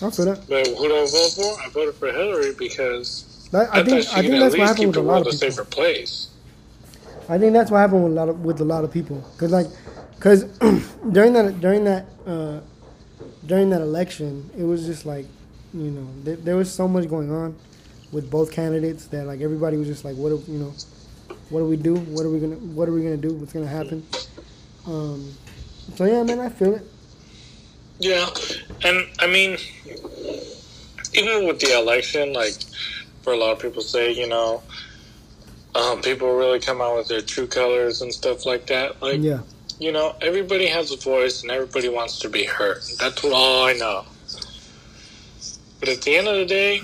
I feel that. But who did I vote for? I voted for Hillary because I think that's what happened with a lot of people. Safer place. I think that's what happened with a lot of people. Cause during that election, it was just like, you know, there was so much going on with both candidates that like everybody was just like, what do we do? What are we gonna do? What's gonna happen? So yeah, man, I feel it. Yeah, and I mean, even with the election, like for a lot of people say, you know, people really come out with their true colors and stuff like that. Like, yeah. You know, everybody has a voice and everybody wants to be heard. That's all I know. But at the end of the day,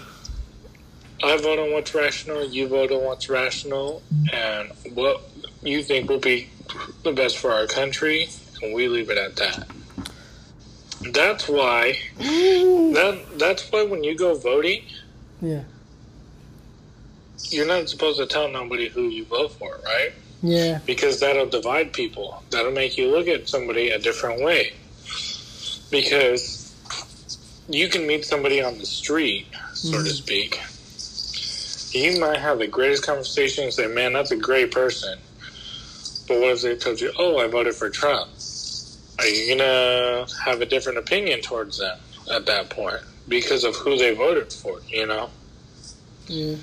I vote on what's rational, you vote on what's rational, and what you think will be the best for our country, and we leave it at that. That's why when you go voting, yeah, you're not supposed to tell nobody who you vote for, right? Yeah. Because that'll divide people. That'll make you look at somebody a different way. Because you can meet somebody on the street, so to speak. You might have the greatest conversation and say, man, that's a great person. But what if they told you, oh, I voted for Trump? Are you going to have a different opinion towards them at that point? Because of who they voted for, you know? Yeah.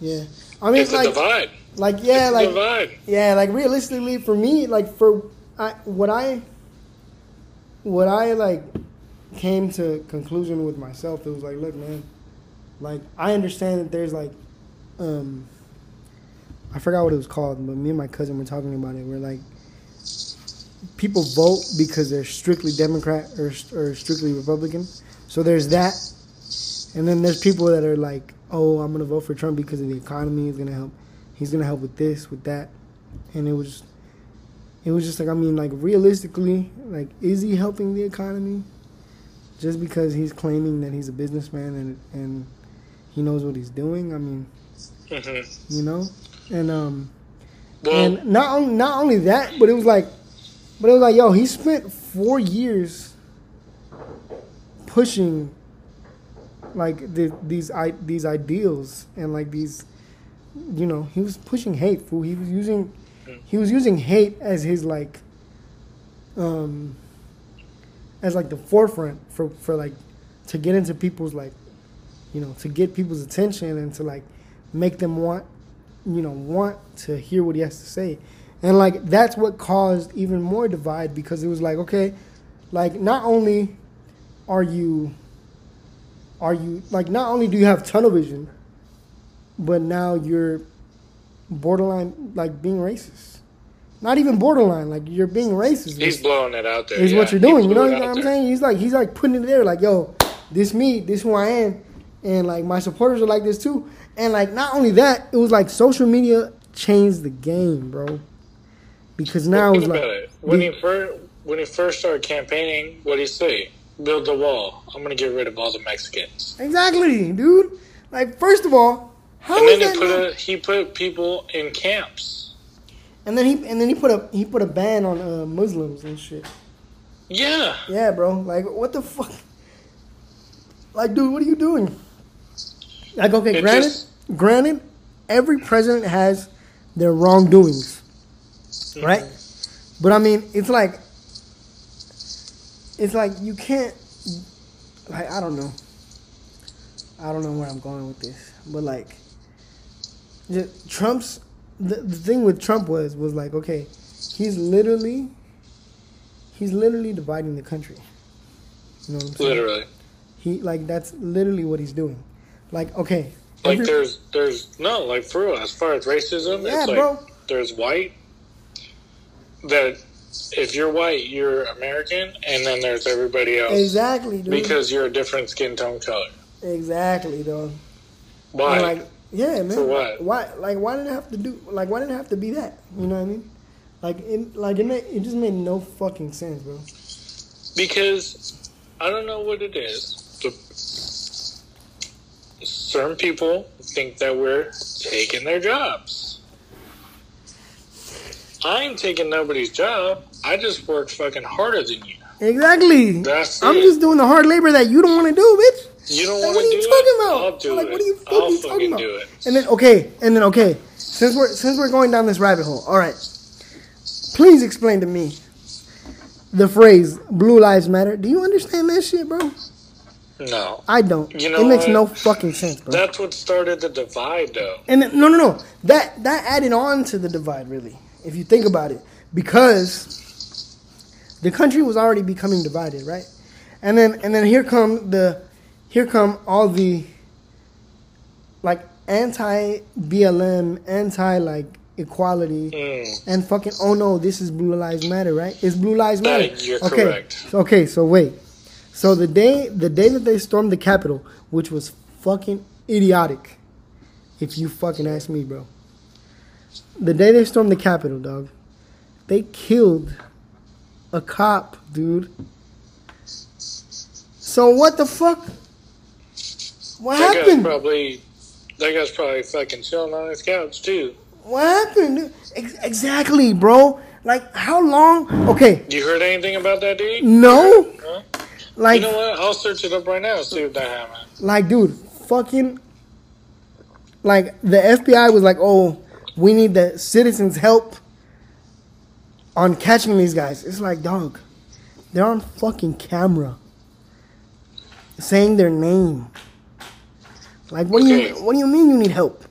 Yeah. I mean, it's like, a divide. Like, yeah, it's like, a divide. Yeah, like, realistically, for me, like, what I like, came to conclusion with myself, it was like, look, man, like, I understand that there's, like, I forgot what it was called, but me and my cousin were talking about it. We're like, people vote because they're strictly Democrat or strictly Republican. So there's that. And then there's people that are like, oh, I'm going to vote for Trump because of the economy. He's going to help with this, with that. And it was just like, I mean, like, realistically, like, is he helping the economy? Just because he's claiming that he's a businessman and he knows what he's doing. I mean, you know, and not only that, but it was like, yo, he spent 4 years pushing like these ideals and like these, you know, he was pushing hate, fool. He was using hate as his like, as like the forefront for like to get into people's like, you know, to get people's attention and to like make them want to hear what he has to say. And like that's what caused even more divide, because it was like, okay, like not only do you have tunnel vision, but now you're borderline like being racist. Not even borderline, like you're being racist. He's blowing it out there. Is what you're doing. You know what I'm saying? He's like putting it there, like, yo, this me, this who I am, and like my supporters are like this too. And like not only that, it was like social media changed the game, bro. Because now it's like when he first started campaigning, what did he say? Build the wall. I'm gonna get rid of all the Mexicans. Exactly, dude. Like, first of all, how? And then he put people in camps. And then he put a ban on Muslims and shit. Yeah. Yeah, bro. Like, what the fuck? Like, dude, what are you doing? Like, okay, it granted, just... granted, every president has their wrongdoings, mm-hmm. right? But I mean, it's like you can't. Like, I don't know where I'm going with this, but like, Trump's the thing with Trump was like, okay, he's literally dividing the country. You know what I'm saying? Literally. That's literally what he's doing. Like, okay. Like, there's for real, as far as racism, yeah, it's like, bro. There's white, that if you're white, you're American, and then there's everybody else. Exactly, dude. Because you're a different skin tone color. Exactly, dog. Why? And like, yeah, man. For what? Why did it have to be that? You know what I mean? It just made no fucking sense, bro. Because I don't know what it is. Certain people think that we're taking their jobs. I ain't taking nobody's job. I just work fucking harder than you. Exactly. I'm just doing the hard labor that you don't want to do, bitch. You don't want to do it. What are you fucking talking about? I'll do it. And then okay. Since we're going down this rabbit hole, all right. Please explain to me the phrase "Blue Lives Matter." Do you understand that shit, bro? No, I don't. You know, it makes no fucking sense, bro. That's what started the divide, though. And no, that added on to the divide, really. If you think about it, because the country was already becoming divided, right? And then here come all the like anti-BLM, equality and fucking this is Blue Lives Matter, right? It's Blue Lives Matter. You're correct. Okay, so wait. So the day that they stormed the Capitol, which was fucking idiotic, if you fucking ask me, bro. The day they stormed the Capitol, dog, they killed a cop, dude. So what the fuck? What happened? That guy's probably fucking chilling on his couch too. What happened, dude? Exactly, bro. Like, how long? Okay. You heard anything about that, dude? No. Huh? Like, you know what? I'll search it up right now and see if that happened. Like, dude, fucking... Like, the FBI was like, oh, we need the citizens' help on catching these guys. It's like, dog, they're on fucking camera saying their name. Like, what do you mean you need help?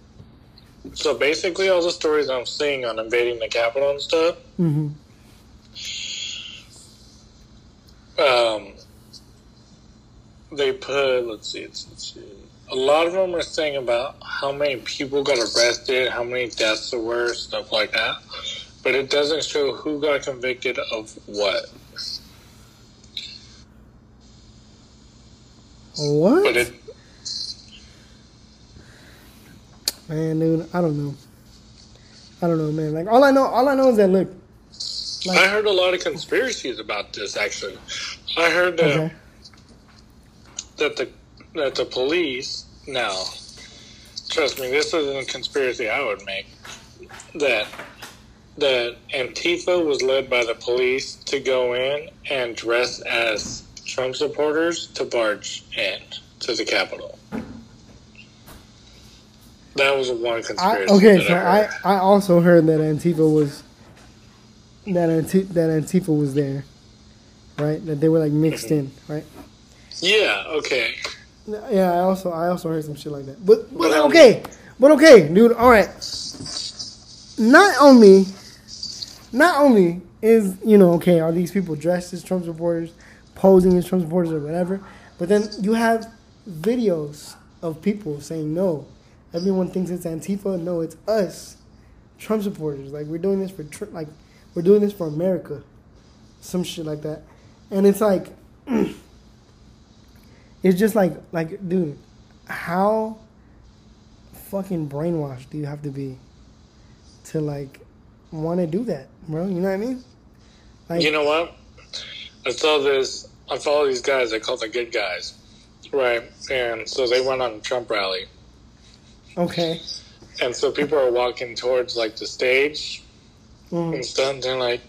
So basically, all the stories I'm seeing on invading the Capitol and stuff, they put, let's see, a lot of them are saying about how many people got arrested, how many deaths there were, stuff like that, but it doesn't show who got convicted of what. What? But it... Man, dude, I don't know, man. Like, all I know is that, look. Like, I heard a lot of conspiracies about this, actually. I heard that the police, now, trust me, this isn't a conspiracy I would make, that Antifa was led by the police to go in and dress as Trump supporters to barge in to the Capitol. That was one conspiracy. I also heard that Antifa was there, right? That they were like mixed in, right? Yeah. Okay. Yeah. I also heard some shit like that. But okay, dude. All right. Not only is, you know, okay, are these people dressed as Trump supporters, posing as Trump supporters or whatever? But then you have videos of people saying no. Everyone thinks it's Antifa. No, it's us, Trump supporters. Like, we're doing this for America, some shit like that. And it's like, it's just like, dude, how fucking brainwashed do you have to be to like want to do that, bro? You know what I mean? Like, you know what? I saw this. I follow these guys. I call the good guys, right? And so they went on a Trump rally. Okay. And so people are walking towards, like, the stage and stuff. And they're like,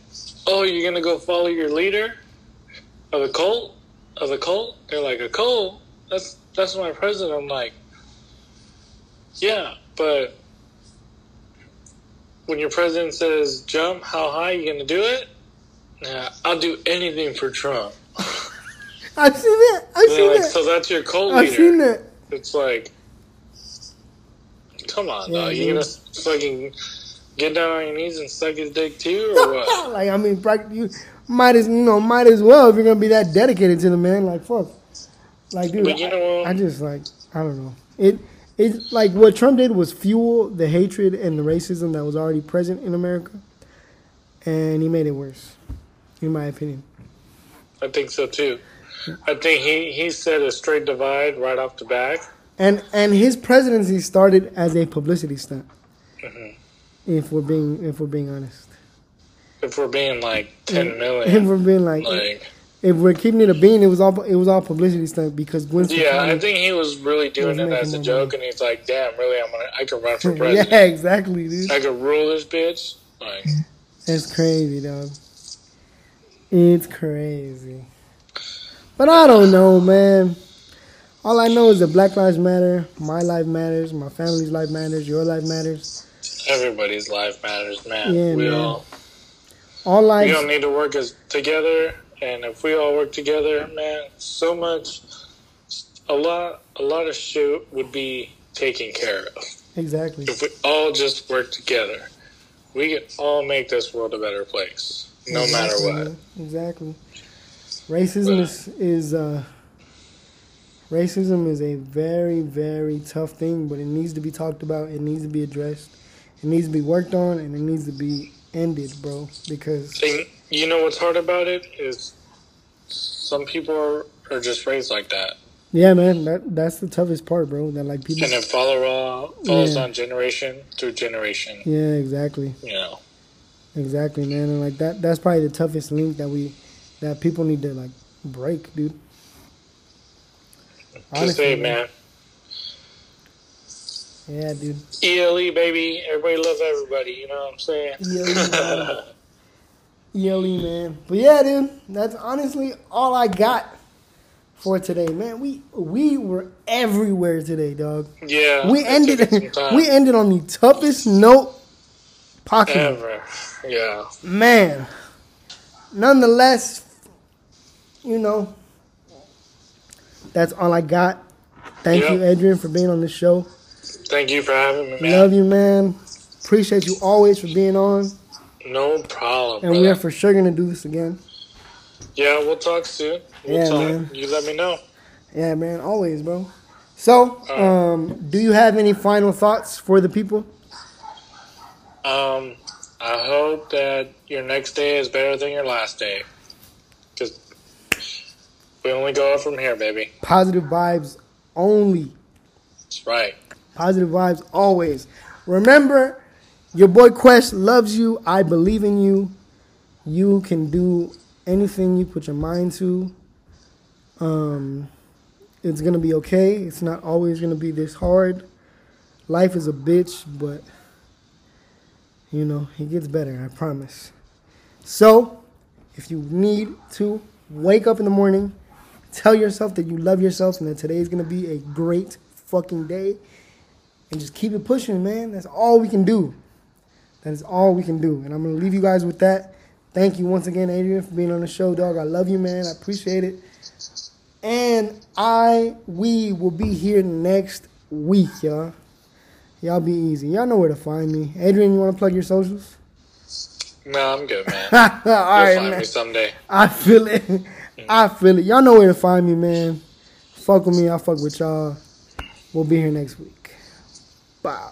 oh, you're going to go follow your leader? of the cult? Of the cult? They're like, a cult? That's my president. I'm like, yeah, but when your president says jump, how high you gonna do it? Nah, I'll do anything for Trump. I've seen it. I've seen it. So that's your cult leader. I've seen it. It's like, come on, dog. You're gonna fucking get down on your knees and suck his dick too, or what? Like, I mean, you might as well if you're gonna be that dedicated to the man. Like, fuck. Like, dude, I just, like, I don't know. It's like what Trump did was fuel the hatred and the racism that was already present in America, and he made it worse, in my opinion. I think so too. I think he set a straight divide right off the bat. And his presidency started as a publicity stunt. Mm-hmm. If we're being honest. If we're being like 10 million. If we're being like if we're keeping it a bean, it was all publicity stunt because Gwen Stefani. Yeah, I think he was really doing it as a joke, and he's like, "Damn, really? I could run for president." Yeah, exactly, dude. I could rule this bitch. Like, that's crazy, dog. It's crazy. But I don't know, man. All I know is that Black Lives Matter, my life matters, my family's life matters, your life matters. Everybody's life matters, man. Yeah, we all lives. We all need to work together, and if we all work together, man, so much, a lot of shit would be taken care of. Exactly. If we all just work together, we can all make this world a better place. No matter what. Exactly. Racism is a very, very tough thing, but it needs to be talked about. It needs to be addressed. It needs to be worked on, and it needs to be ended, bro. Because you know what's hard about it is some people are just raised like that. Yeah, man, that's the toughest part, bro. That like people and it follows on generation through generation. Yeah, exactly. You know. Exactly, man, and like that's probably the toughest link that people need to like break, dude. Honestly, man. Yeah, dude. ELE, baby. Everybody loves everybody. You know what I'm saying? ELE, man. But yeah, dude, that's honestly all I got for today, man. We were everywhere today, dog. Yeah. We ended on the toughest note possible. Ever. Yeah. Man. Nonetheless, you know, that's all I got. Thank you, Adrian, for being on the show. Thank you for having me, man. Love you, man. Appreciate you always for being on. No problem, and brother. We are for sure going to do this again. Yeah, we'll talk soon. We'll talk. Man. You let me know. Yeah, man. Always, bro. So, do you have any final thoughts for the people? I hope that your next day is better than your last day. Because we only go up from here, baby. Positive vibes only. That's right. Positive vibes always. Remember, your boy Quest loves you. I believe in you. You can do anything you put your mind to. It's going to be okay. It's not always going to be this hard. Life is a bitch, but... you know, it gets better, I promise. So, if you need to wake up in the morning, tell yourself that you love yourself and that today is going to be a great fucking day. And just keep it pushing, man. That's all we can do. That is all we can do. And I'm going to leave you guys with that. Thank you once again, Adrian, for being on the show, dog. I love you, man. I appreciate it. And we will be here next week, y'all. Y'all be easy. Y'all know where to find me. Adrian, you want to plug your socials? No, I'm good, man. You'll find me someday. I feel it. I feel it. Y'all know where to find me, man. Fuck with me. I'll fuck with y'all. We'll be here next week. Bye.